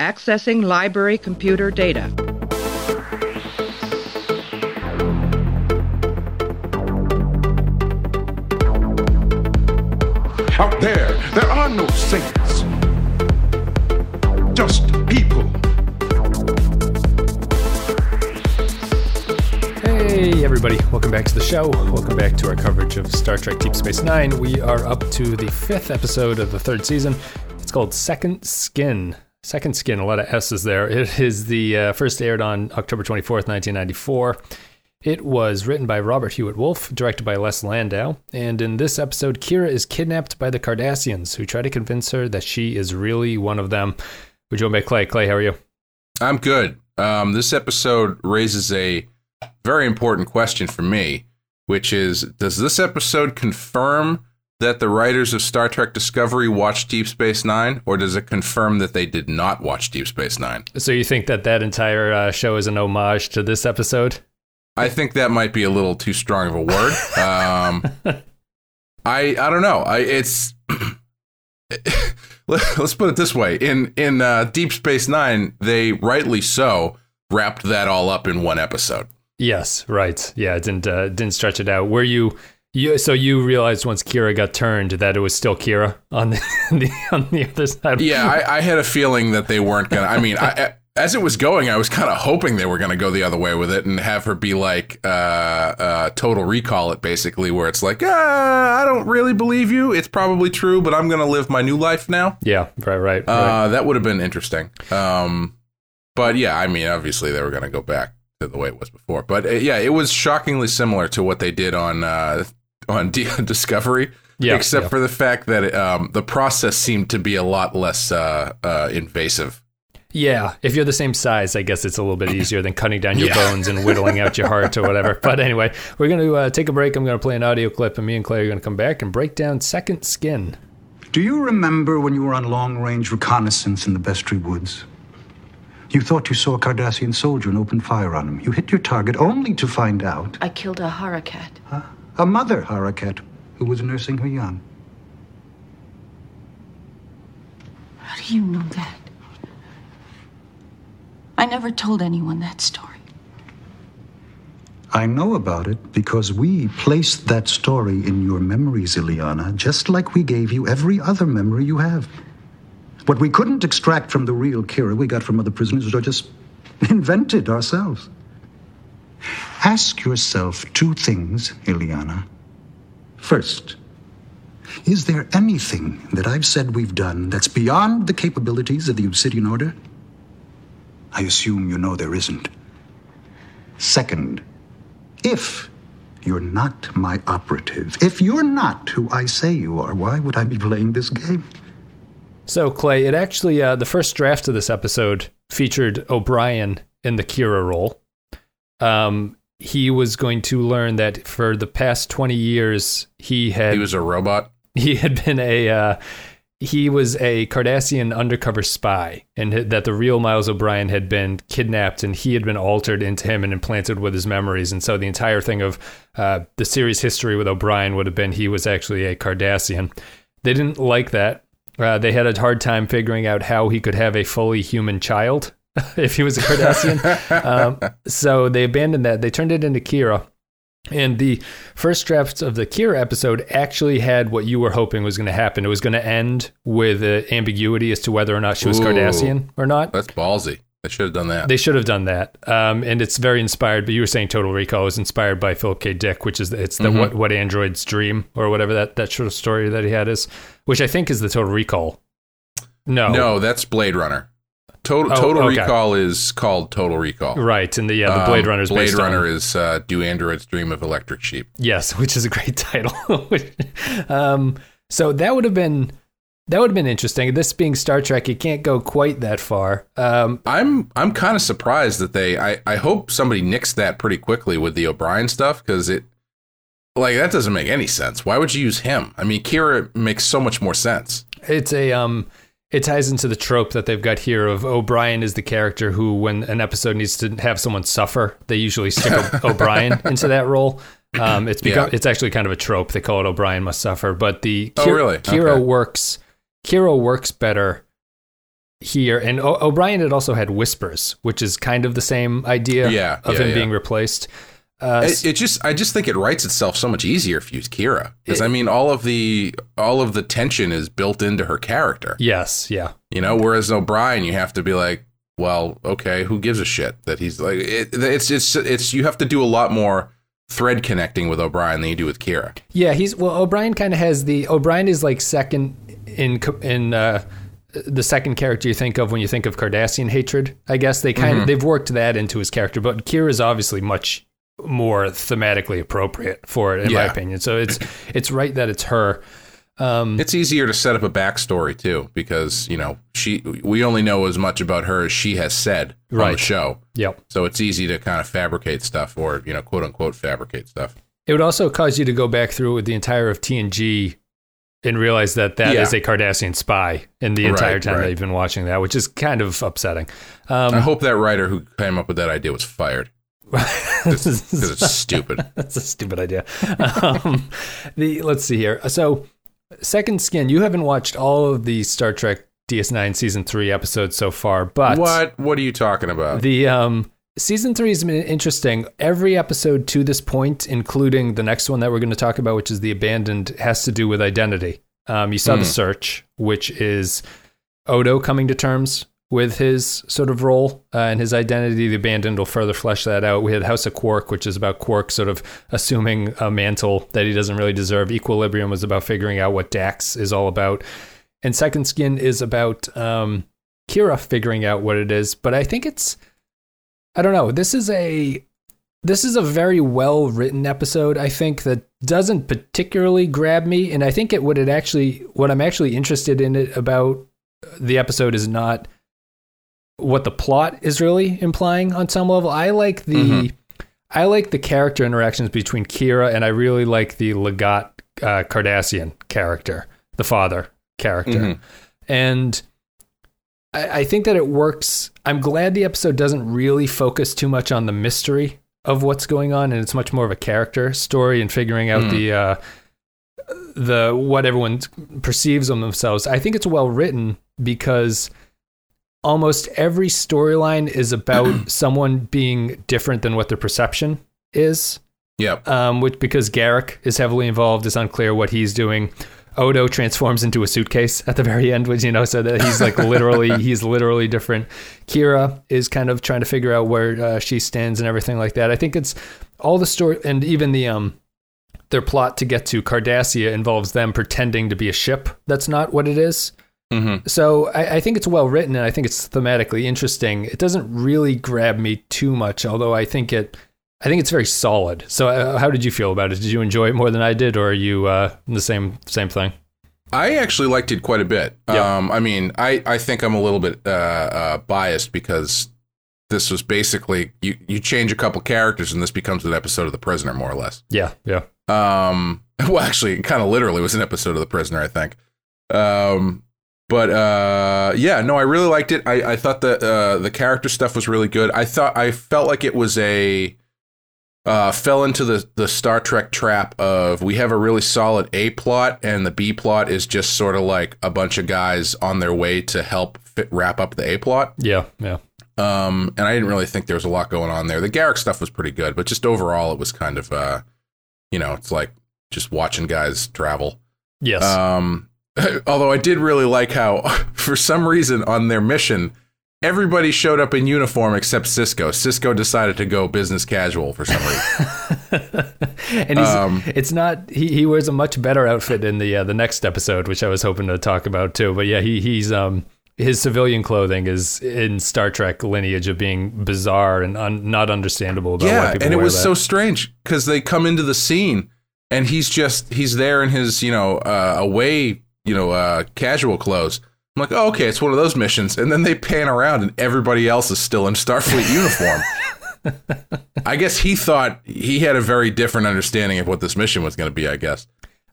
Accessing library computer data. Out there are no saints, just people. Hey everybody, welcome back to the show. Welcome back to our coverage of Star Trek Deep Space Nine. We are up to the 5th episode of the 3rd season. It's called Second Skin. Second Skin, a lot of S's there. It is the first aired on October 24th, 1994. It was written by Robert Hewitt Wolfe, directed by Les Landau. And in this episode, Kira is kidnapped by the Cardassians, who try to convince her that she is really one of them. We're joined by Clay. Clay, how are you? I'm good. This episode raises a very important question for me, which is, does this episode confirm that the writers of Star Trek Discovery watched Deep Space Nine, or does it confirm that they did not watch Deep Space Nine? So you think that entire show is an homage to this episode? I think that might be a little too strong of a word. I don't know. Let's put it this way: in Deep Space Nine, they rightly so wrapped that all up in one episode. Yes, right. Yeah, it didn't stretch it out. Were you? Yeah, so you realized once Kira got turned that it was still Kira on the other side. Yeah, I had a feeling that they weren't going to. I mean, as it was going, I was kind of hoping they were going to go the other way with it and have her be like Total Recall it, basically, where it's like, I don't really believe you. It's probably true, but I'm going to live my new life now. Yeah, right. That would have been interesting. But yeah, I mean, obviously they were going to go back to the way it was before. But yeah, it was shockingly similar to what they did on Discovery, except for the fact that the process seemed to be a lot less invasive. Yeah, if you're the same size, I guess it's a little bit easier than cutting down your bones and whittling out your heart or whatever. But anyway, we're going to take a break. I'm going to play an audio clip, and me and Clay are going to come back and break down Second Skin. Do you remember when you were on long-range reconnaissance in the Vestry Woods? You thought you saw a Cardassian soldier and opened fire on him. You hit your target only to find out... I killed a Harakat. Huh? A mother Harakat, who was nursing her young. How do you know that? I never told anyone that story. I know about it because we placed that story in your memories, Ileana, just like we gave you every other memory you have. What we couldn't extract from the real Kira, we got from other prisoners or just invented ourselves. Ask yourself two things, Ileana. First, is there anything that I've said we've done that's beyond the capabilities of the Obsidian Order? I assume you know there isn't. Second, if you're not my operative, if you're not who I say you are, why would I be playing this game? So, Clay, it actually, the first draft of this episode featured O'Brien in the Kira role. He was going to learn that for the past 20 years, he was a robot. He had been he was a Cardassian undercover spy, and that the real Miles O'Brien had been kidnapped, and he had been altered into him and implanted with his memories. And so the entire thing of the series history with O'Brien would have been he was actually a Cardassian. They didn't like that. They had a hard time figuring out how he could have a fully human child if he was a Cardassian. So they abandoned that. They turned it into Kira. And the first draft of the Kira episode actually had what you were hoping was going to happen. It was going to end with ambiguity as to whether or not she was Cardassian or not. That's ballsy. They should have done that. And it's very inspired, but you were saying Total Recall is inspired by Philip K. Dick, which is What Androids Dream or whatever that short story that he had is, which I think is the Total Recall. No, that's Blade Runner. Total Recall is called Total Recall. Right, and the Blade Runner is based on... Blade Runner is Do Androids Dream of Electric Sheep? Yes, which is a great title. So that would have been interesting. This being Star Trek, you can't go quite that far. I'm kind of surprised that they... I hope somebody nixed that pretty quickly with the O'Brien stuff, because it... Like, that doesn't make any sense. Why would you use him? I mean, Kira makes so much more sense. It's a... It ties into the trope that they've got here of O'Brien is the character who, when an episode needs to have someone suffer, they usually stick O'Brien into that role. It's actually kind of a trope. They call it O'Brien Must Suffer, but Kira works better here. And O'Brien had also had Whispers, which is kind of the same idea of him being replaced. I just think it writes itself so much easier if you use Kira, because I mean all of the tension is built into her character. Yes, yeah. You know, whereas O'Brien, you have to be like, well, okay, who gives a shit that he's like it's you have to do a lot more thread connecting with O'Brien than you do with Kira. Yeah, O'Brien kind of has O'Brien is like second in the second character you think of when you think of Cardassian hatred. I guess they kind of they've worked that into his character, but Kira is obviously much more thematically appropriate for it, in my opinion. So it's right that it's her. It's easier to set up a backstory too, because you know we only know as much about her as she has said on the show. Yep. So it's easy to kind of fabricate stuff, or you know, quote unquote, fabricate stuff. It would also cause you to go back through with the entire of TNG and realize that is a Cardassian spy in the entire time that you've been watching that, which is kind of upsetting. I hope that writer who came up with that idea was fired. Because it's stupid. That's a stupid idea. Let's see here. So, Second Skin, you haven't watched all of the Star Trek DS9 Season 3 episodes so far, but... What are you talking about? The Season 3 has been interesting. Every episode to this point, including the next one that we're going to talk about, which is The Abandoned, has to do with identity. You saw The Search, which is Odo coming to terms with his sort of role and his identity. The Abandoned will further flesh that out. We had House of Quark, which is about Quark sort of assuming a mantle that he doesn't really deserve. Equilibrium was about figuring out what Dax is all about. And Second Skin is about Kira figuring out what it is. But I think it's, I don't know, this is a very well-written episode, I think, that doesn't particularly grab me. And I think what I'm actually interested in it about the episode is not what the plot is really implying on some level. I like the character interactions between Kira, and I really like the Legat Cardassian character, the father character. Mm-hmm. And I think that it works. I'm glad the episode doesn't really focus too much on the mystery of what's going on, and it's much more of a character story and figuring out the what everyone perceives on themselves. I think it's well written because almost every storyline is about someone being different than what their perception is. Yep. Which, because Garak is heavily involved, it's unclear what he's doing. Odo transforms into a suitcase at the very end, which, you know, so that he's like he's literally different. Kira is kind of trying to figure out where she stands and everything like that. I think it's all the story, and even the their plot to get to Cardassia involves them pretending to be a ship that's not what it is. Mm-hmm. So I think it's well written, and I think it's thematically interesting. It doesn't really grab me too much, although I think it's very solid. So how did you feel about it? Did you enjoy it more than I did, or are you the same thing? I actually liked it quite a bit. Yep. I mean, I think I'm a little bit biased because this was basically you change a couple characters and this becomes an episode of The Prisoner, more or less. Yeah, yeah. Well, actually, kind of literally was an episode of The Prisoner, I think. But I really liked it. I thought the character stuff was really good. I felt like it was fell into the Star Trek trap of, we have a really solid A plot and the B plot is just sort of like a bunch of guys on their way to help wrap up the A plot. Yeah, yeah. And I didn't really think there was a lot going on there. The Garak stuff was pretty good, but just overall it was kind of, it's like just watching guys travel. Yes. Although I did really like how, for some reason, on their mission, everybody showed up in uniform except Cisco. Cisco decided to go business casual for some reason. And he wears a much better outfit in the next episode, which I was hoping to talk about too. But yeah, he's his civilian clothing is in Star Trek lineage of being bizarre and not understandable about why people wear that. Yeah, and it was so strange because they come into the scene and he's there in his away. Casual clothes. I'm like, oh, okay, it's one of those missions. And then they pan around and everybody else is still in Starfleet uniform. I guess he thought he had a very different understanding of what this mission was going to be, I guess.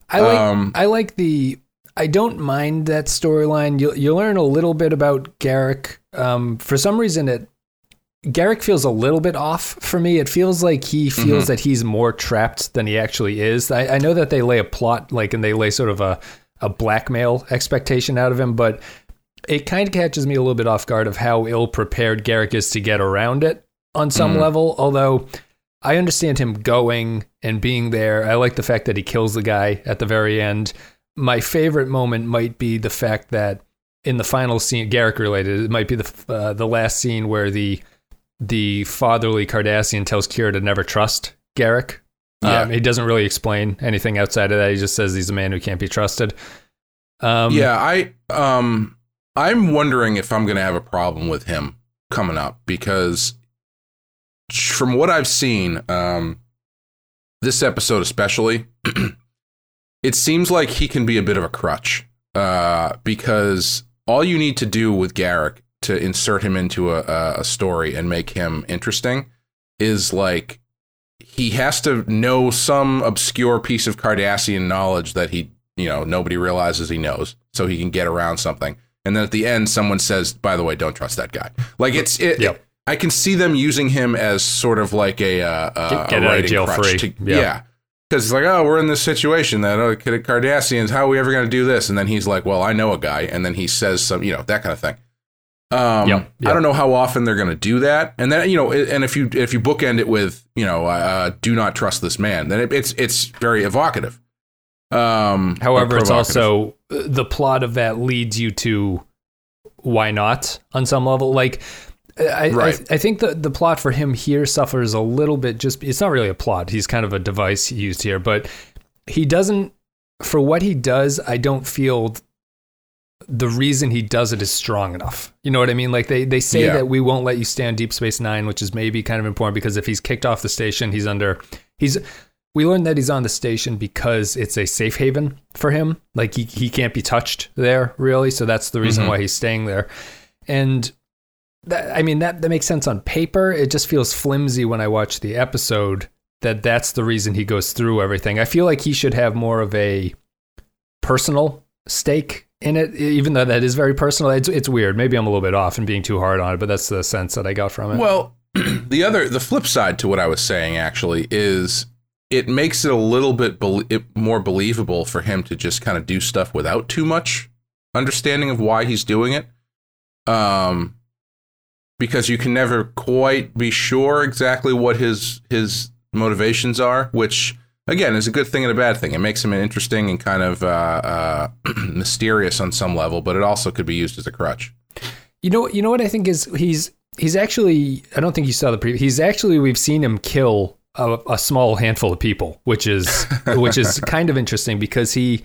I don't mind that storyline. You learn a little bit about Garak. For some reason, Garak feels a little bit off for me. It feels like he feels that he's more trapped than he actually is. I know that they lay a plot, and they lay sort of a blackmail expectation out of him, but it kind of catches me a little bit off guard of how ill-prepared Garak is to get around it on some level, although I understand him going and being there. I like the fact that he kills the guy at the very end. My favorite moment might be the fact that in the final scene, Garak related, it might be the last scene where the fatherly Cardassian tells Kira to never trust Garak. Yeah. He doesn't really explain anything outside of that. He just says he's a man who can't be trusted. I'm wondering if I'm going to have a problem with him coming up, because from what I've seen, this episode especially, it seems like he can be a bit of a crutch, because all you need to do with Garak to insert him into a story and make him interesting is, like, he has to know some obscure piece of Cardassian knowledge that he, you know, nobody realizes he knows, so he can get around something. And then at the end, someone says, by the way, don't trust that guy. Like, I can see them using him as sort of like a out of jail free. Yeah. Because it's like, oh, we're in this situation that, oh, Cardassians, how are we ever going to do this? And then he's like, well, I know a guy. And then he says some, you know, that kind of thing. I don't know how often they're going to do that. And then, you know, and if you bookend it with, you know, do not trust this man, then it's very evocative. However, it's also the plot of that leads you to why not on some level. Like, I think the plot for him here suffers a little bit. Just, it's not really a plot. He's kind of a device used here, but he doesn't, for what he does, I don't feel the reason he does it is strong enough. You know what I mean? Like, they say that we won't let you stay on Deep Space Nine, which is maybe kind of important, because if he's kicked off the station, we learned that he's on the station because it's a safe haven for him. Like, he can't be touched there, really. So that's the reason why he's staying there. And that makes sense on paper. It just feels flimsy when I watch the episode that's the reason he goes through everything. I feel like he should have more of a personal stake in it, even though that is very personal. It's weird. Maybe I'm a little bit off and being too hard on it, but that's the sense that I got from it. Well, the flip side to what I was saying, actually, is it makes it a little bit more believable for him to just kind of do stuff without too much understanding of why he's doing it. Because you can never quite be sure exactly what his motivations are, which, again, is a good thing and a bad thing. It makes him interesting and kind of mysterious on some level, but it also could be used as a crutch. You know what I think is, he's actually, I don't think you saw the preview. He's actually, we've seen him kill a small handful of people, which is kind of interesting, because he.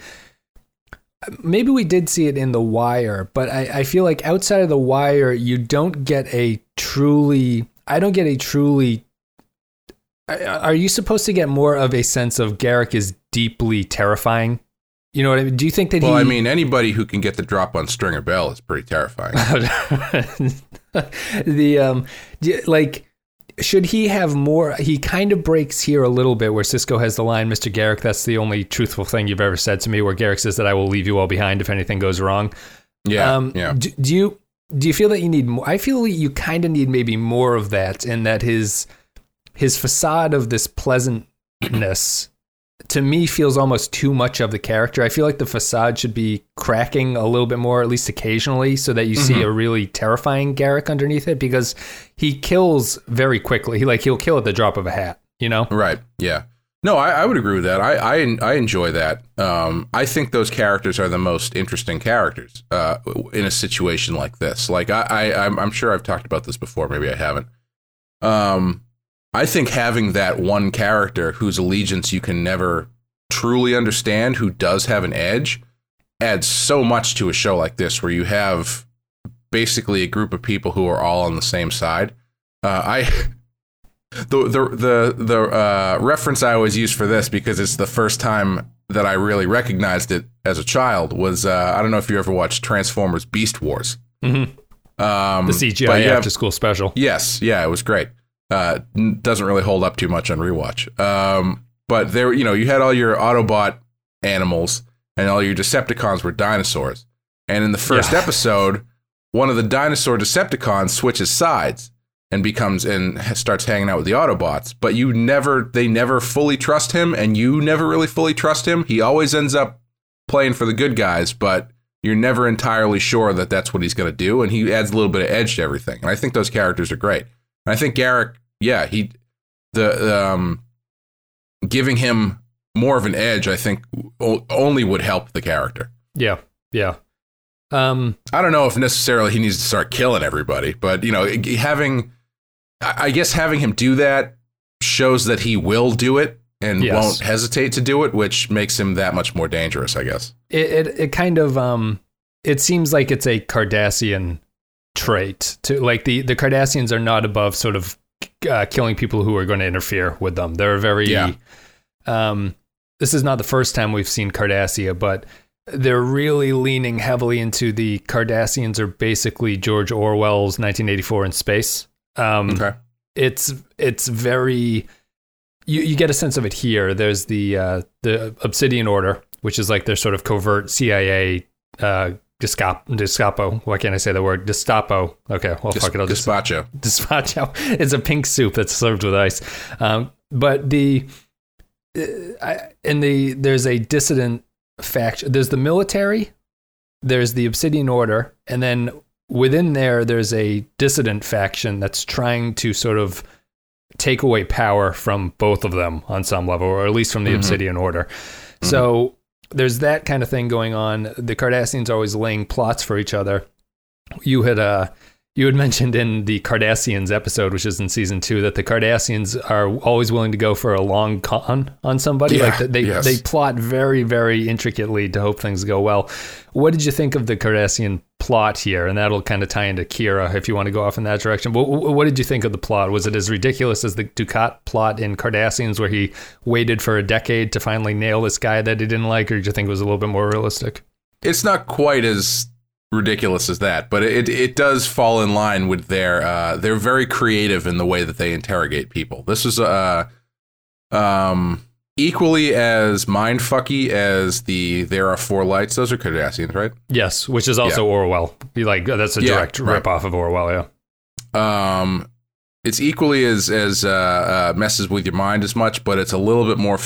Maybe we did see it in The Wire, but I feel like outside of The Wire, you don't get a truly. Are you supposed to get more of a sense of Garak is deeply terrifying? You know what I mean? Do you think that he... Well, I mean, anybody who can get the drop on Stringer Bell is pretty terrifying. Should he have more? He kind of breaks here a little bit, where Sisko has the line, Mr. Garak, that's the only truthful thing you've ever said to me, where Garak says that I will leave you all behind if anything goes wrong. Yeah. Do you feel that you need more? I feel like you kind of need maybe more of that, and that his facade of this pleasantness to me feels almost too much of the character. I feel like the facade should be cracking a little bit more, at least occasionally, so that you see a really terrifying Garak underneath it, because he kills very quickly. He'll kill at the drop of a hat, you know? Right. Yeah. No, I would agree with that. I enjoy that. I think those characters are the most interesting characters in a situation like this. Like, I'm sure I've talked about this before. Maybe I haven't. I think having that one character whose allegiance you can never truly understand, who does have an edge, adds so much to a show like this, where you have basically a group of people who are all on the same side. The reference I always use for this, because it's the first time that I really recognized it as a child, was I don't know if you ever watched Transformers Beast Wars. Mm-hmm. The CGI after school special. Yes. Yeah, it was great. Doesn't really hold up too much on rewatch. But there, you know, you had all your Autobot animals and all your Decepticons were dinosaurs. And in the first episode, one of the dinosaur Decepticons switches sides and starts hanging out with the Autobots. But they never fully trust him, and you never really fully trust him. He always ends up playing for the good guys, but you're never entirely sure that that's what he's going to do. And he adds a little bit of edge to everything. And I think those characters are great. And I think Garak, yeah, giving him more of an edge, I think only would help the character. Yeah. Yeah. I don't know if necessarily he needs to start killing everybody, but, you know, having him do that shows that he will do it and yes. won't hesitate to do it, which makes him that much more dangerous, I guess. It kind of, it seems like it's a Cardassian trait to like the Cardassians are not above sort of killing people who are going to interfere with them. They're very, this is not the first time we've seen Cardassia, but they're really leaning heavily into the Cardassians are basically George Orwell's 1984 in space. Okay. It's very, you get a sense of it here. There's the Obsidian Order, which is like their sort of covert CIA, Gestapo. Why can't I say the word? Gestapo. Okay. Well, fuck it. I'll just Gazpacho. It's a pink soup that's served with ice. But there's a dissident faction. There's the military, there's the Obsidian Order, and then within there's a dissident faction that's trying to sort of take away power from both of them on some level, or at least from the mm-hmm. Obsidian Order. Mm-hmm. So there's that kind of thing going on. The Cardassians are always laying plots for each other. You had mentioned in the Cardassians episode, which is in season 2, that the Cardassians are always willing to go for a long con on somebody. Yeah, like they plot very, very intricately to hope things go well. What did you think of the Cardassian plot here? And that'll kind of tie into Kira if you want to go off in that direction. What did you think of the plot? Was it as ridiculous as the Ducat plot in Cardassians, where he waited for a decade to finally nail this guy that he didn't like? Or did you think it was a little bit more realistic? It's not quite as ridiculous as that, but it does fall in line with they're very creative in the way that they interrogate people. This is equally as mindfucky as the There Are Four Lights. Those are Cardassians, right? Yes, which is also Orwell. Like that's a direct ripoff of Orwell. Yeah. It's equally as messes with your mind as much, but it's a little bit more.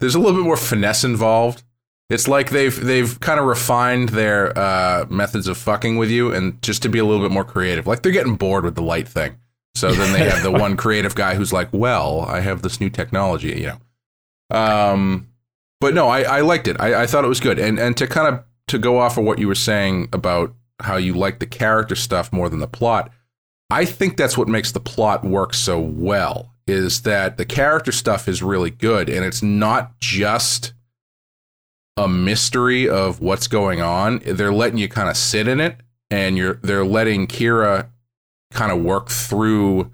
There's a little bit more finesse involved. It's like they've kind of refined their methods of fucking with you, and just to be a little bit more creative. Like they're getting bored with the light thing, so then they have the one creative guy who's like, "Well, I have this new technology," you know. But no, I liked it. I thought it was good, and to kind of to go off of what you were saying about how you like the character stuff more than the plot. I think that's what makes the plot work so well, is that the character stuff is really good, and it's not just a mystery of what's going on. They're letting you kind of sit in it, and they're letting Kira kind of work through.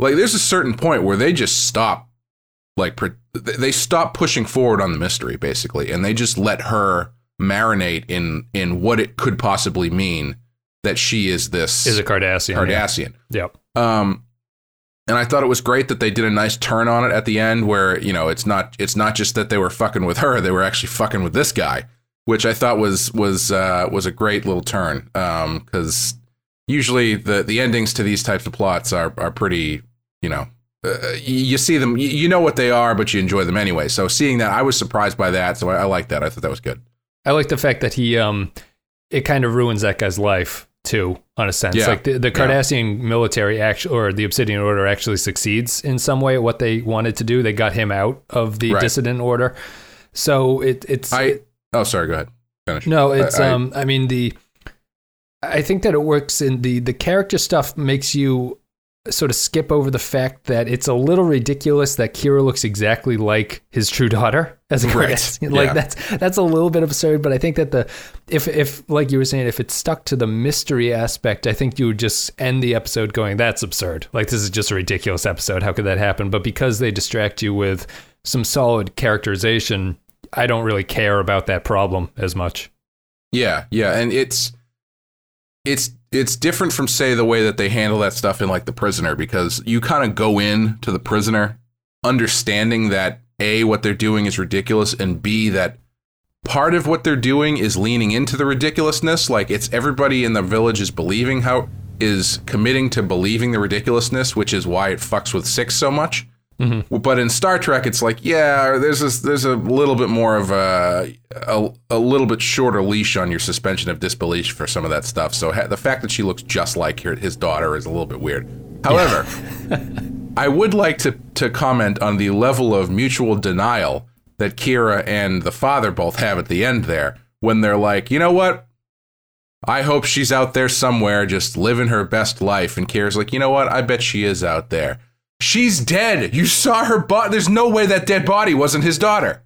Like there's a certain point where they just stop, like they stop pushing forward on the mystery basically, and they just let her marinate in what it could possibly mean that she is a Cardassian. Yeah. Yep. And I thought it was great that they did a nice turn on it at the end, where, you know, it's not just that they were fucking with her, they were actually fucking with this guy, which I thought was a great little turn. Because usually the endings to these types of plots are pretty, you know, you see them, you know what they are, but you enjoy them anyway. So seeing that, I was surprised by that. So I like that. I thought that was good. I like the fact that he it kind of ruins that guy's life too, on a sense. Yeah. Like the Cardassian military or the Obsidian Order actually succeeds in some way at what they wanted to do. They got him out of the dissident order. So sorry, go ahead. Finish. No, it's I think that it works in the character stuff makes you sort of skip over the fact that it's a little ridiculous that Kira looks exactly like his true daughter as a Cardassian. Right. Like that's a little bit absurd, but I think that if like you were saying, if it stuck to the mystery aspect, I think you would just end the episode going, "That's absurd. Like this is just a ridiculous episode. How could that happen?" But because they distract you with some solid characterization, I don't really care about that problem as much. Yeah, yeah, and it's different from, say, the way that they handle that stuff in, like, The Prisoner, because you kind of go in to The Prisoner understanding that, A, what they're doing is ridiculous, and B, that part of what they're doing is leaning into the ridiculousness. Like, it's everybody in the village is committing to believing the ridiculousness, which is why it fucks with Six so much. Mm-hmm. But in Star Trek, it's like, yeah, there's a little bit more of a little bit shorter leash on your suspension of disbelief for some of that stuff. So the fact that she looks just like his daughter is a little bit weird. However, I would like to comment on the level of mutual denial that Kira and the father both have at the end there when they're like, you know what? I hope she's out there somewhere just living her best life. And Kira's like, you know what? I bet she is out there. She's dead. You saw her body. There's no way that dead body wasn't his daughter.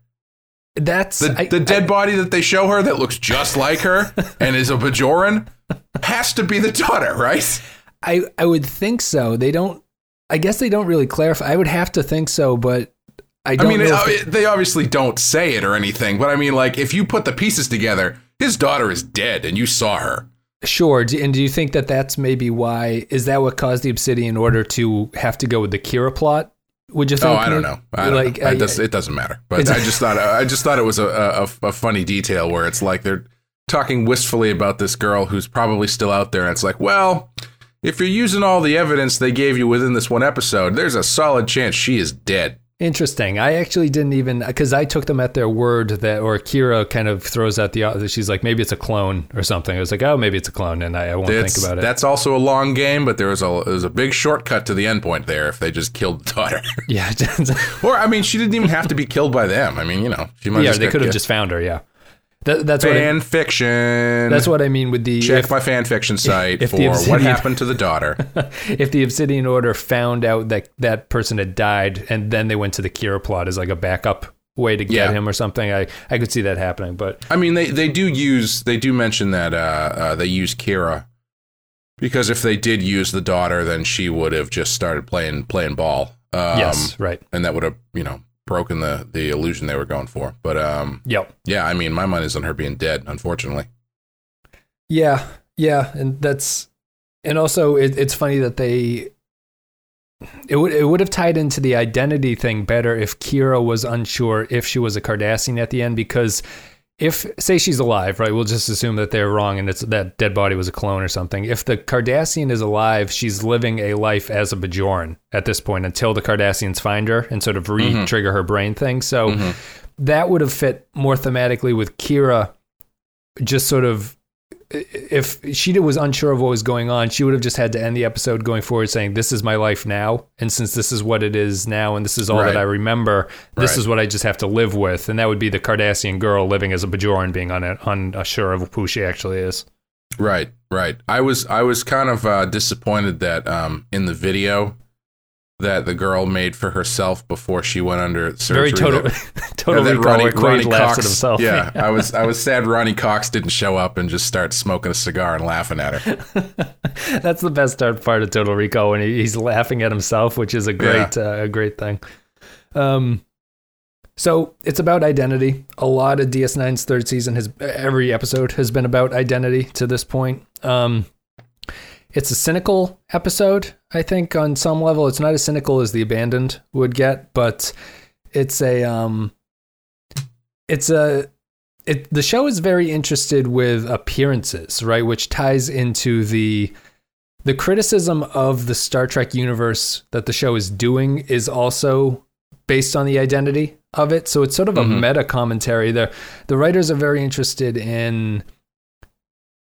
That's the dead body that they show her that looks just like her and is a Bajoran has to be the daughter, right? I would think so. They don't. I guess they don't really clarify. I would have to think so, but I don't. I mean, they obviously don't say it or anything. But I mean, like, if you put the pieces together, his daughter is dead, and you saw her. Sure, and do you think that that's maybe why? Is that what caused the Obsidian Order to have to go with the Kira plot? Would you think? Oh, I don't know. It doesn't matter. But I just thought it was a funny detail where it's like they're talking wistfully about this girl who's probably still out there, and it's like, well, if you're using all the evidence they gave you within this one episode, there's a solid chance she is dead. Interesting. I actually didn't even, because I took them at their word that, or Kira kind of throws out the, she's like, maybe it's a clone or something. I was like, oh, maybe it's a clone, and I won't think about it. That's also a long game, but there was a big shortcut to the end point there if they just killed the daughter. Yeah. Or, I mean, she didn't even have to be killed by them. I mean, you know. She might they could have just found her, yeah. That's fan fiction. That's what I mean with the... Check my fan fiction site for what happened to the daughter. If the Obsidian Order found out that that person had died and then they went to the Kira plot as like a backup way to get him or something, I could see that happening. But I mean, they do mention that they use Kira because if they did use the daughter, then she would have just started playing ball. Yes, right. And that would have, you know, broken the illusion they were going for. But yeah, I mean, my mind is on her being dead, unfortunately. Yeah, and that's, and also it's funny that it would have tied into the identity thing better if Kira was unsure if she was a Cardassian at the end, because if, say she's alive, right, we'll just assume that they're wrong and it's that dead body was a clone or something. If the Cardassian is alive, she's living a life as a Bajoran at this point until the Cardassians find her and sort of re-trigger her brain thing. So that would have fit more thematically with Kira. Just sort of, if she was unsure of what was going on, she would have just had to end the episode going forward saying, this is my life now, and since this is what it is now and this is all that I remember, this is what I just have to live with. And that would be the Cardassian girl living as a Bajoran, being unsure of who she actually is. Right. I was kind of disappointed that in the video that the girl made for herself before she went under surgery. Very totally Ronnie Cox at himself. Yeah, I was sad Ronnie Cox didn't show up and just start smoking a cigar and laughing at her. That's the best part of Total Recall, when he's laughing at himself, which is a great thing. So it's about identity. A lot of DS9's third season every episode has been about identity to this point. It's a cynical episode, I think, on some level. It's not as cynical as The Abandoned would get, but the show is very interested with appearances, right? Which ties into the criticism of the Star Trek universe that the show is doing is also based on the identity of it. So it's sort of a meta commentary. The writers are very interested in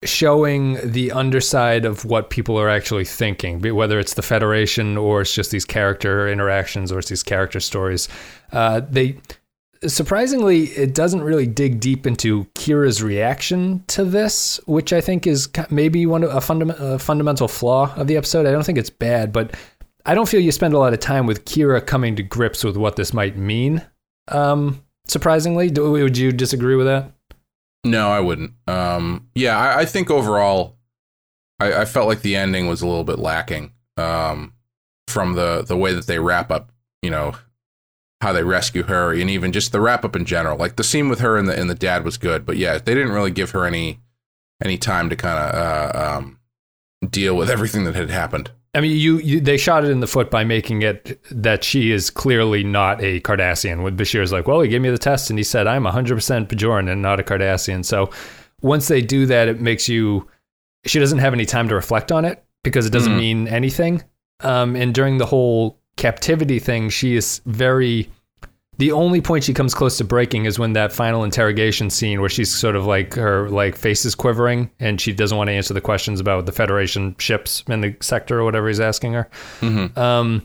showing the underside of what people are actually thinking, whether it's the Federation or it's just these character interactions or it's these character stories. They surprisingly, it doesn't really dig deep into Kira's reaction to this, which I think is maybe a fundamental flaw of the episode. I don't think it's bad, but I don't feel you spend a lot of time with Kira coming to grips with what this might mean. Surprisingly, would you disagree with that? No, I wouldn't. I think overall, I felt like the ending was a little bit lacking from the way that they wrap up, you know, how they rescue her, and even just the wrap up in general. Like the scene with her and the dad was good, but yeah, they didn't really give her any time to kind of deal with everything that had happened. I mean, they shot it in the foot by making it that she is clearly not a Cardassian. When Bashir's like, well, he gave me the test and he said, I'm 100% Bajoran and not a Cardassian. So once they do that, it makes you, she doesn't have any time to reflect on it because it doesn't mean anything. And during the whole captivity thing, she is very... The only point she comes close to breaking is when that final interrogation scene where she's sort of like, her like face is quivering and she doesn't want to answer the questions about the Federation ships in the sector or whatever he's asking her. Mm-hmm.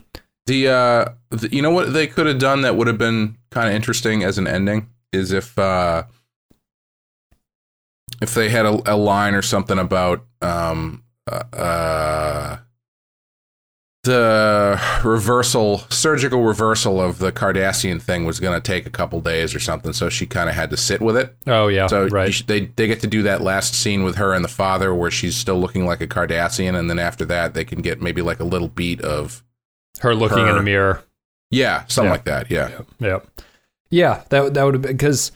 You know what they could have done that would have been kind of interesting as an ending is if they had a line or something about the surgical reversal of the Cardassian thing was going to take a couple days or something, so she kind of had to sit with it. Oh, yeah, so right. They get to do that last scene with her and the father where she's still looking like a Cardassian, and then after that they can get maybe like a little beat of her looking in a mirror. Yeah, something like that, Yeah, that would have been, because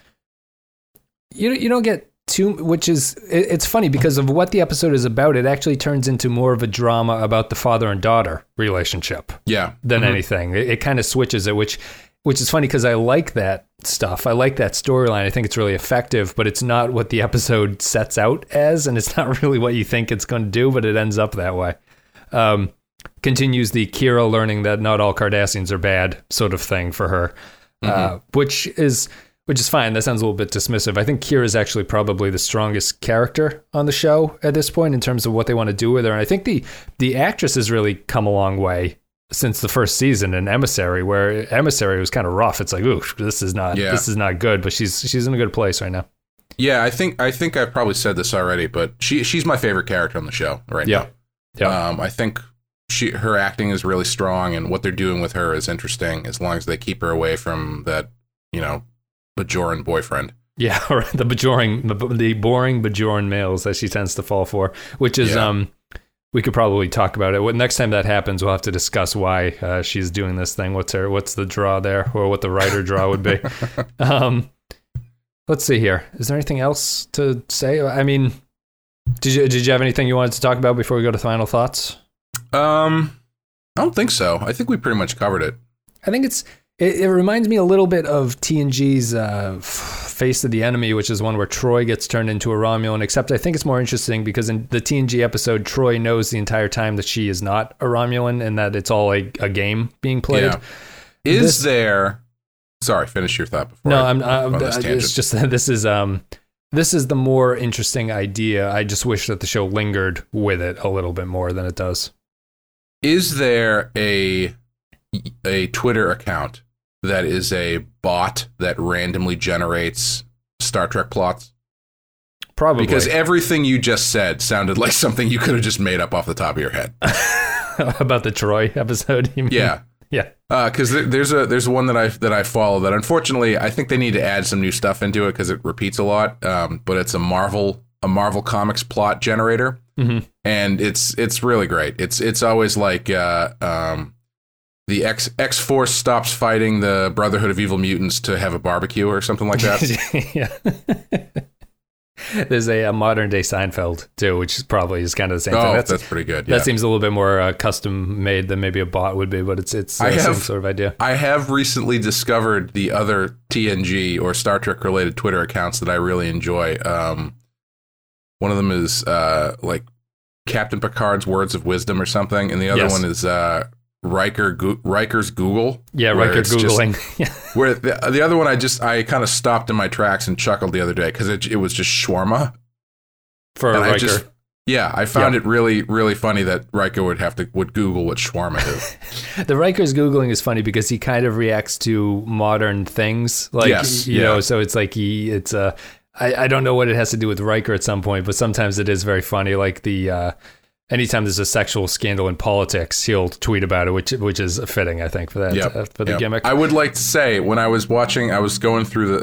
you don't get too, which is, it's funny because of what the episode is about, it actually turns into more of a drama about the father and daughter relationship than anything. It kind of switches it, which is funny because I like that stuff. I like that storyline. I think it's really effective, but it's not what the episode sets out as, and it's not really what you think it's going to do, but it ends up that way. Continues the Kira learning that not all Cardassians are bad sort of thing for her, which is fine. That sounds a little bit dismissive. I think Kira is actually probably the strongest character on the show at this point in terms of what they want to do with her. And I think the actress has really come a long way since the first season in Emissary, where Emissary was kind of rough. It's like, ooh, this is not good. But she's in a good place right now. Yeah, I think I've probably said this already, but she's my favorite character on the show right now. Yeah, I think her acting is really strong, and what they're doing with her is interesting. As long as they keep her away from that, Bajoran boyfriend. Yeah, right. The boring Bajoran males that she tends to fall for, which is, we could probably talk about it. Next time that happens, we'll have to discuss why she's doing this thing. What's the draw there, or what the writer draw would be. Let's see here. Is there anything else to say? I mean, did you have anything you wanted to talk about before we go to final thoughts? I don't think so. I think we pretty much covered it. I think It reminds me a little bit of TNG's Face of the Enemy, which is one where Troy gets turned into a Romulan, except I think it's more interesting because in the TNG episode, Troy knows the entire time that she is not a Romulan and that it's all a game being played. Yeah. Sorry, finish your thought before. No, it's just that this is the more interesting idea. I just wish that the show lingered with it a little bit more than it does. Is there a Twitter account that is a bot that randomly generates Star Trek plots? Probably. Because everything you just said sounded like something you could have just made up off the top of your head. About the Troy episode, you mean? Yeah. Yeah. Because there's one that I follow that, unfortunately, I think they need to add some new stuff into it because it repeats a lot. But it's a Marvel Comics plot generator. Mm-hmm. And it's really great. It's always like... The X-Force stops fighting the Brotherhood of Evil Mutants to have a barbecue or something like that. Yeah. There's a modern-day Seinfeld, too, which is probably kind of the same thing. That's pretty good. Yeah. That seems a little bit more custom-made than maybe a bot would be, but it's the same sort of idea. I have recently discovered the other TNG or Star Trek-related Twitter accounts that I really enjoy. One of them is, Captain Picard's Words of Wisdom or something, and the other one is... Riker's Google. Yeah, Riker Googling. Just, where the other one, I kind of stopped in my tracks and chuckled the other day because it was just shawarma. For and Riker. I found it really, really funny that Riker would Google what shawarma is. The Riker's Googling is funny because he kind of reacts to modern things. So it's like I don't know what it has to do with Riker at some point, but sometimes it is very funny. Like anytime there's a sexual scandal in politics, he'll tweet about it, which is fitting, I think, for that for the gimmick. I would like to say, when I was watching, I was going through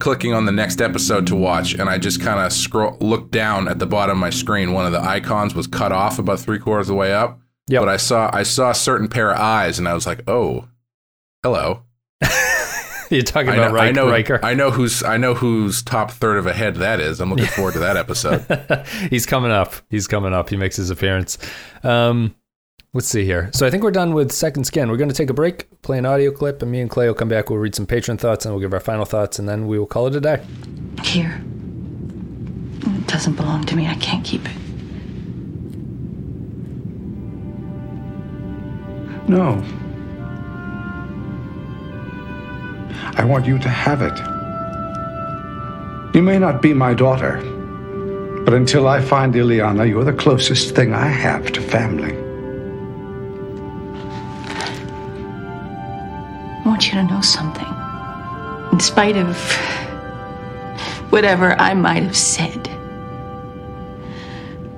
clicking on the next episode to watch, and I just kind of looked down at the bottom of my screen. One of the icons was cut off about three-quarters of the way up, but I saw a certain pair of eyes, and I was like, oh, hello. You're talking about Riker. I know whose top third of a head that is. I'm looking forward to that episode. He's coming up. He makes his appearance. Let's see here. So I think we're done with Second Skin. We're going to take a break, play an audio clip, and me and Clay will come back. We'll read some patron thoughts, and we'll give our final thoughts, and then we will call it a day. Here. It doesn't belong to me. I can't keep it. No. I want you to have it. You may not be my daughter, but until I find Ileana, you're the closest thing I have to family. I want you to know something. In spite of whatever I might have said,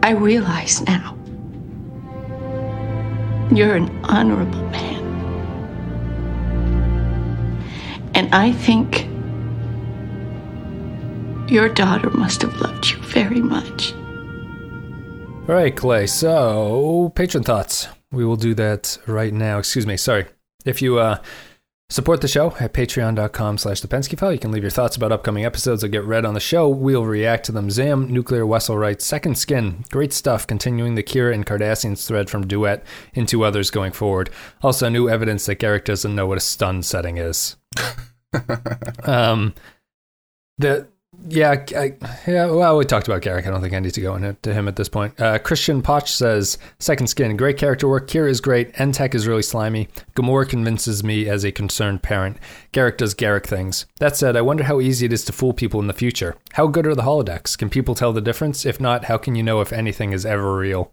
I realize now you're an honorable man. And I think your daughter must have loved you very much. All right, Clay, so patron thoughts. We will do that right now. Excuse me, sorry. If you support the show at patreon.com/thepenskyfile. You can leave your thoughts about upcoming episodes that get read on the show. We'll react to them. Zam, Nuclear Wessel writes, Second Skin, great stuff, continuing the Kira and Cardassians thread from Duet into others going forward. Also, new evidence that Garak doesn't know what a stun setting is. Well, we talked about Garak. I don't think I need to go into him at this point. Christian Potch says, Second Skin, great character work. Kira is great. N-Tech is really slimy. Gamora convinces me as a concerned parent. Garak does Garak things. That said, I wonder how easy it is to fool people in the future. How good are the holodecks? Can people tell the difference? If not, how can you know if anything is ever real?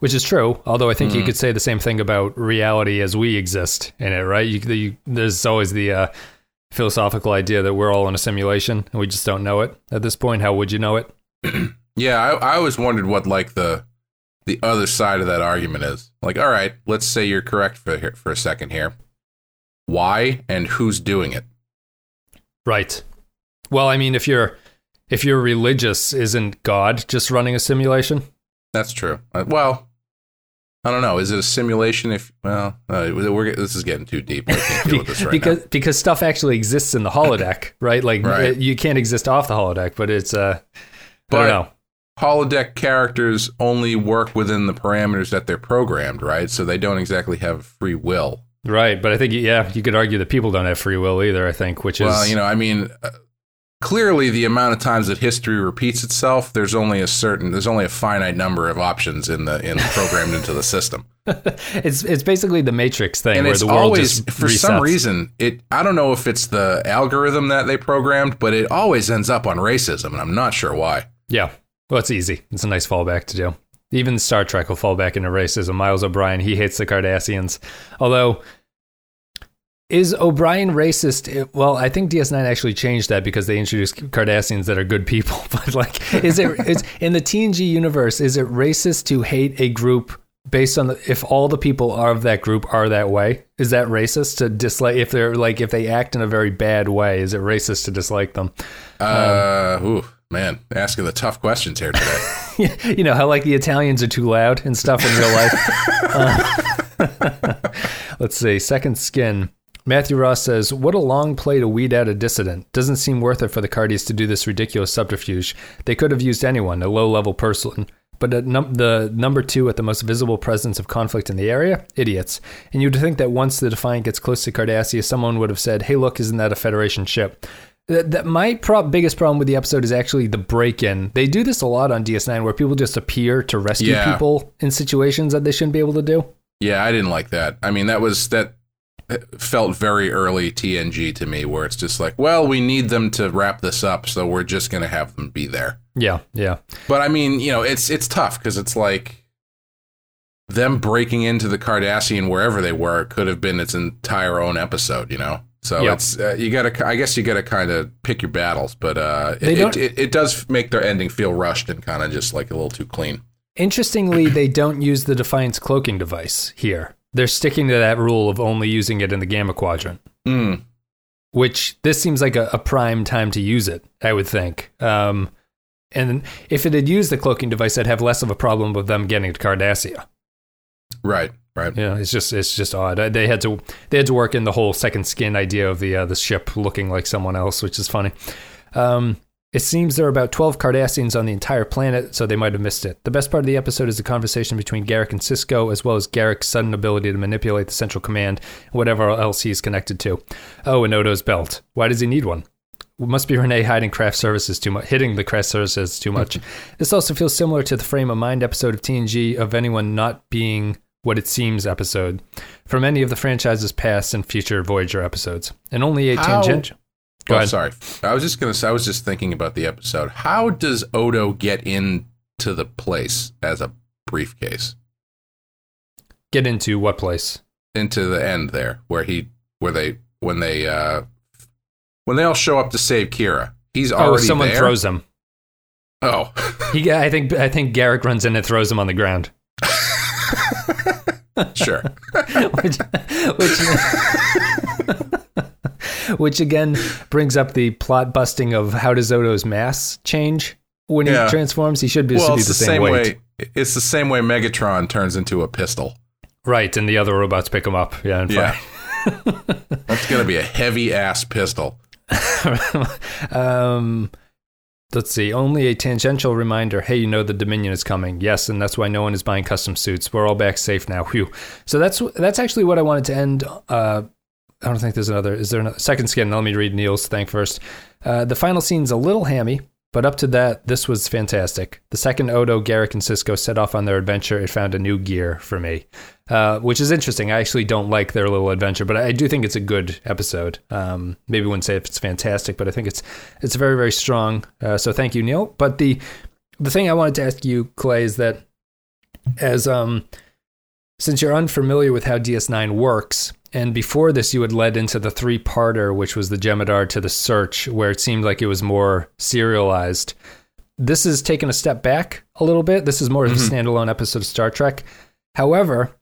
Which is true, although I think you could say the same thing about reality as we exist in it, right? There's always the philosophical idea that we're all in a simulation and we just don't know it at this point. How would you know it? Yeah, I always wondered what like the other side of that argument is. Like, all right, let's say you're correct for a second here. Why and who's doing it? Right. Well, I mean, if you're religious, isn't God just running a simulation? That's true. Well, I don't know. Is it a simulation? This is getting too deep. I can't deal with this right now. Because stuff actually exists in the holodeck, right? Like right. You can't exist off the holodeck, but it's I don't know. Holodeck characters only work within the parameters that they're programmed, right? So they don't exactly have free will, right? But I think you could argue that people don't have free will either. I think, which is clearly the amount of times that history repeats itself, there's only a finite number of options in programmed into the system. It's basically the Matrix thing, and where the world always just resets. For some reason, I don't know if it's the algorithm that they programmed, but it always ends up on racism, and I'm not sure why. Yeah, well, it's easy. It's a nice fallback to do. Even Star Trek will fall back into racism. Miles O'Brien, he hates the Cardassians, although. Is O'Brien racist? Well, I think DS9 actually changed that because they introduced Cardassians that are good people. But like, is it in the TNG universe? Is it racist to hate a group based on if all the people of that group are that way? Is that racist to dislike if they act in a very bad way? Is it racist to dislike them? Man, asking the tough questions here today. You know how like the Italians are too loud and stuff in real life. Let's see. Second Skin. Matthew Ross says, what a long play to weed out a dissident. Doesn't seem worth it for the Cardies to do this ridiculous subterfuge. They could have used anyone, a low-level person. But the number two at the most visible presence of conflict in the area? Idiots. And you'd think that once the Defiant gets close to Cardassia, someone would have said, hey, look, isn't that a Federation ship? My biggest problem with the episode is actually the break-in. They do this a lot on DS9, where people just appear to rescue people in situations that they shouldn't be able to do. Yeah, I didn't like that. I mean, it felt very early TNG to me, where it's just like, well, we need them to wrap this up, so we're just going to have them be there. Yeah, yeah. But I mean, it's tough because it's like them breaking into the Cardassian wherever they were could have been its entire own episode, So it's you got to kind of pick your battles, but it does make their ending feel rushed and kind of just like a little too clean. Interestingly, they don't use the Defiant's cloaking device here. They're sticking to that rule of only using it in the Gamma Quadrant, which this seems like a prime time to use it, I would think. And if it had used the cloaking device, I'd have less of a problem with them getting to Cardassia. Right. Yeah, it's just odd. They had to work in the whole Second Skin idea of the ship looking like someone else, which is funny. It seems there are about 12 Cardassians on the entire planet, so they might have missed it. The best part of the episode is the conversation between Garak and Sisko, as well as Garak's sudden ability to manipulate the Central Command and whatever else he's connected to. Oh, and Odo's belt. Why does he need one? It must be Renee hitting the craft services too much. This also feels similar to the Frame of Mind episode of TNG of anyone not being What It Seems episode from any of the franchise's past and future Voyager episodes, and only a tangential. Go ahead. Sorry, I was just gonna say, I was just thinking about the episode. How does Odo get into the place as a briefcase? Get into what place? Into the end there, where they all show up to save Kira. He's already there. Someone throws him. Oh, I think Garak runs in and throws him on the ground. Sure. which again brings up the plot busting of how does Odo's mass change when he transforms? He should be, it's the same weight. It's the same way Megatron turns into a pistol. Right, and the other robots pick him up. Yeah, that's gonna be a heavy ass pistol. Let's see. Only a tangential reminder. Hey, you know the Dominion is coming. Yes, and that's why no one is buying custom suits. We're all back safe now. Whew. So that's actually what I wanted to end. I don't think there's another. Is there another? Second Skin. Let me read Neil's thing first. The final scene's a little hammy, but up to that, this was fantastic. The second Odo, Garak, and Sisko set off on their adventure, it found a new gear for me, which is interesting. I actually don't like their little adventure, but I do think it's a good episode. Maybe wouldn't say if it's fantastic, but I think it's very, very strong. So thank you, Neil. But the thing I wanted to ask you, Clay, is that since you're unfamiliar with how DS9 works, and before this, you had led into the three-parter, which was the Jemadar to the Search, where it seemed like it was more serialized. This is taking a step back a little bit. This is more of a standalone episode of Star Trek. However,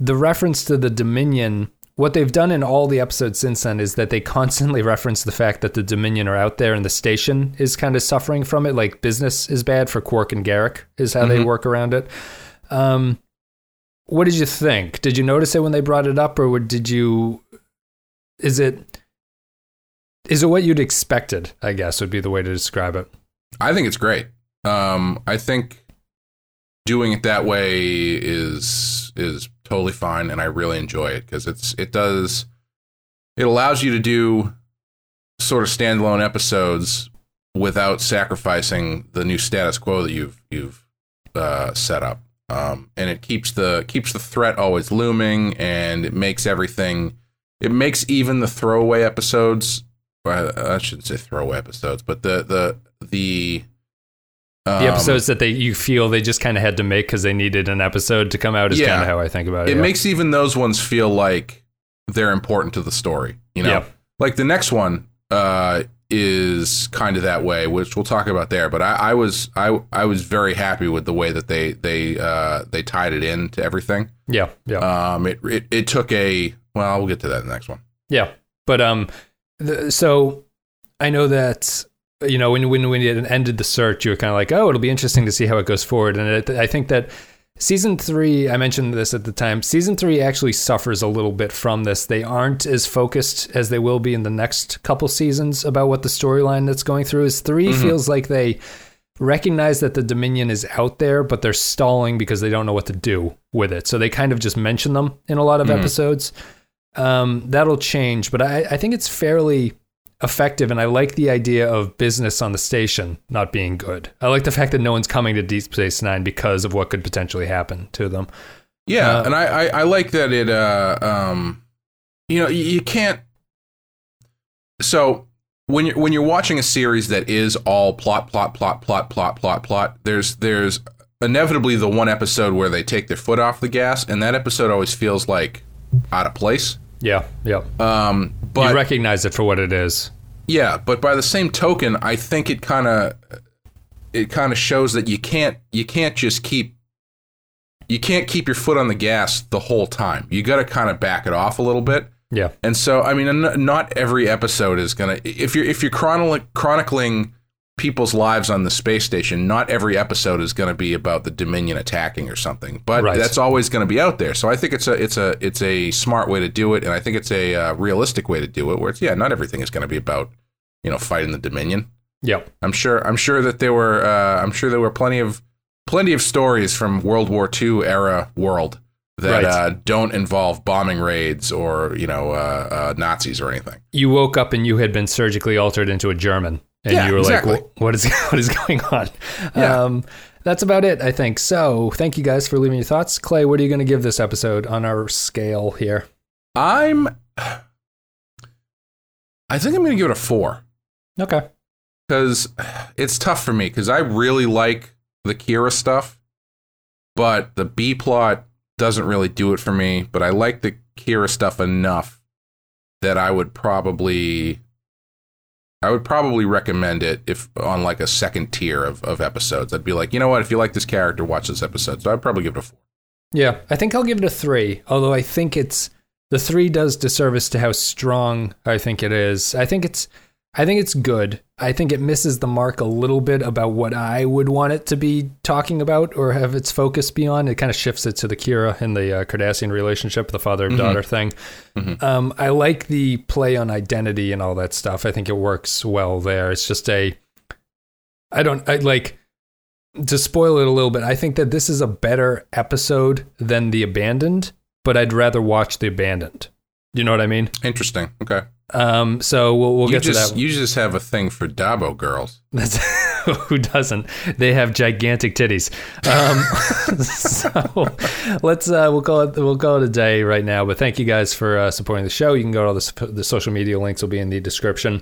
the reference to the Dominion, what they've done in all the episodes since then is that they constantly reference the fact that the Dominion are out there and the station is kind of suffering from it. Like, business is bad for Quark and Garak is how they work around it. What did you think? Did you notice it when they brought it up, or did you? Is it what you'd expected? I guess would be the way to describe it. I think it's great. I think doing it that way is totally fine, and I really enjoy it because it allows you to do sort of standalone episodes without sacrificing the new status quo that you've set up. And it keeps the threat always looming, and it makes even the throwaway episodes. I shouldn't say throwaway episodes, but the episodes that you feel they just kind of had to make because they needed an episode to come out is kind of how I think about it. It makes even those ones feel like they're important to the story. You know, like the next one is kind of that way, which we'll talk about there, but I was very happy with the way that they tied it in to everything. It took we'll get to that in the next one. So I know that, you know, when it ended the Search, you were kind of like, oh, it'll be interesting to see how it goes forward. And I think that Season 3, I mentioned this at the time, Season 3 actually suffers a little bit from this. They aren't as focused as they will be in the next couple seasons about what the storyline that's going through is. 3 feels like they recognize that the Dominion is out there, but they're stalling because they don't know what to do with it. So they kind of just mention them in a lot of episodes. That'll change, but I think it's fairly effective, and I like the idea of business on the station not being good. I like the fact that no one's coming to Deep Space Nine because of what could potentially happen to them. Yeah, and I like that it, you know, you can't. So when you're watching a series that is all plot, there's inevitably the one episode where they take their foot off the gas, and that episode always feels like out of place. Yeah. But you recognize it for what it is. Yeah, but by the same token, I think it kind of shows that you can't keep your foot on the gas the whole time. You got to kind of back it off a little bit. Yeah. And so, I mean, not every episode is gonna, if you're chronicling people's lives on the space station, not every episode is going to be about the Dominion attacking or something, but that's always going to be out there. So I think it's a smart way to do it, and I think it's a realistic way to do it, where it's not everything is going to be about, you know, fighting the Dominion. Yeah, I'm sure that there were plenty of stories from World War II era world that don't involve bombing raids or Nazis or anything. You woke up and you had been surgically altered into a German. And you were like, what is going on? that's about it, I think. So thank you guys for leaving your thoughts. Clay, what are you going to give this episode on our scale here? I think I'm going to give it a 4. Okay. Because it's tough for me, because I really like the Kira stuff, but the B plot doesn't really do it for me. But I like the Kira stuff enough that I would probably recommend it if on like a second tier of episodes. I'd be like, you know what, if you like this character, watch this episode. So I'd probably give it a 4. Yeah, I think I'll give it a 3, although I think it's the 3 does disservice to how strong I think it is. I think it's good. I think it misses the mark a little bit about what I would want it to be talking about or have its focus beyond. It kind of shifts it to the Kira and the Cardassian relationship, the father-daughter thing. Mm-hmm. I like the play on identity and all that stuff. I think it works well there. It's just to spoil it a little bit, I think that this is a better episode than The Abandoned, but I'd rather watch The Abandoned. You know what I mean? Interesting. Okay. So we'll get to that. You just have a thing for Dabo girls. That's who doesn't? They have gigantic titties. So let's we'll call it a day right now. But thank you guys for supporting the show. You can go to all the social media links will be in the description.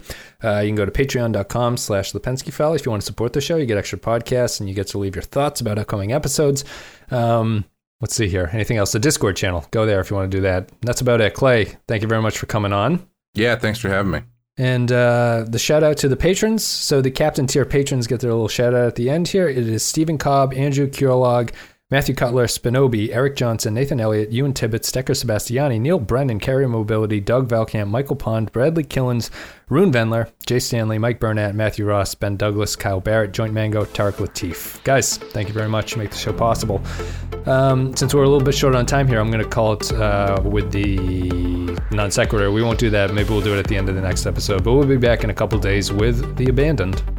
You can go to patreon.com/thepenskyfile if you want to support the show. You get extra podcasts and you get to leave your thoughts about upcoming episodes. Let's see here. Anything else? The Discord channel. Go there if you want to do that. That's about it. Clay, thank you very much for coming on. Yeah, thanks for having me. And the shout out to the patrons. So the captain tier patrons get their little shout out at the end here. It is Stephen Cobb, Andrew Curlog, Matthew Cutler, Spinobi, Eric Johnson, Nathan Elliott, Ewan Tibbetts, Stecker Sebastiani, Neil Brennan, Carrier Mobility, Doug Valkamp, Michael Pond, Bradley Killens, Rune Vendler, Jay Stanley, Mike Burnett, Matthew Ross, Ben Douglas, Kyle Barrett, Joint Mango, Tarek Latif. Guys, thank you very much. You make the show possible. Since we're a little bit short on time here, I'm going to call it with the non sequitur. We won't do that. Maybe we'll do it at the end of the next episode. But we'll be back in a couple days with The Abandoned.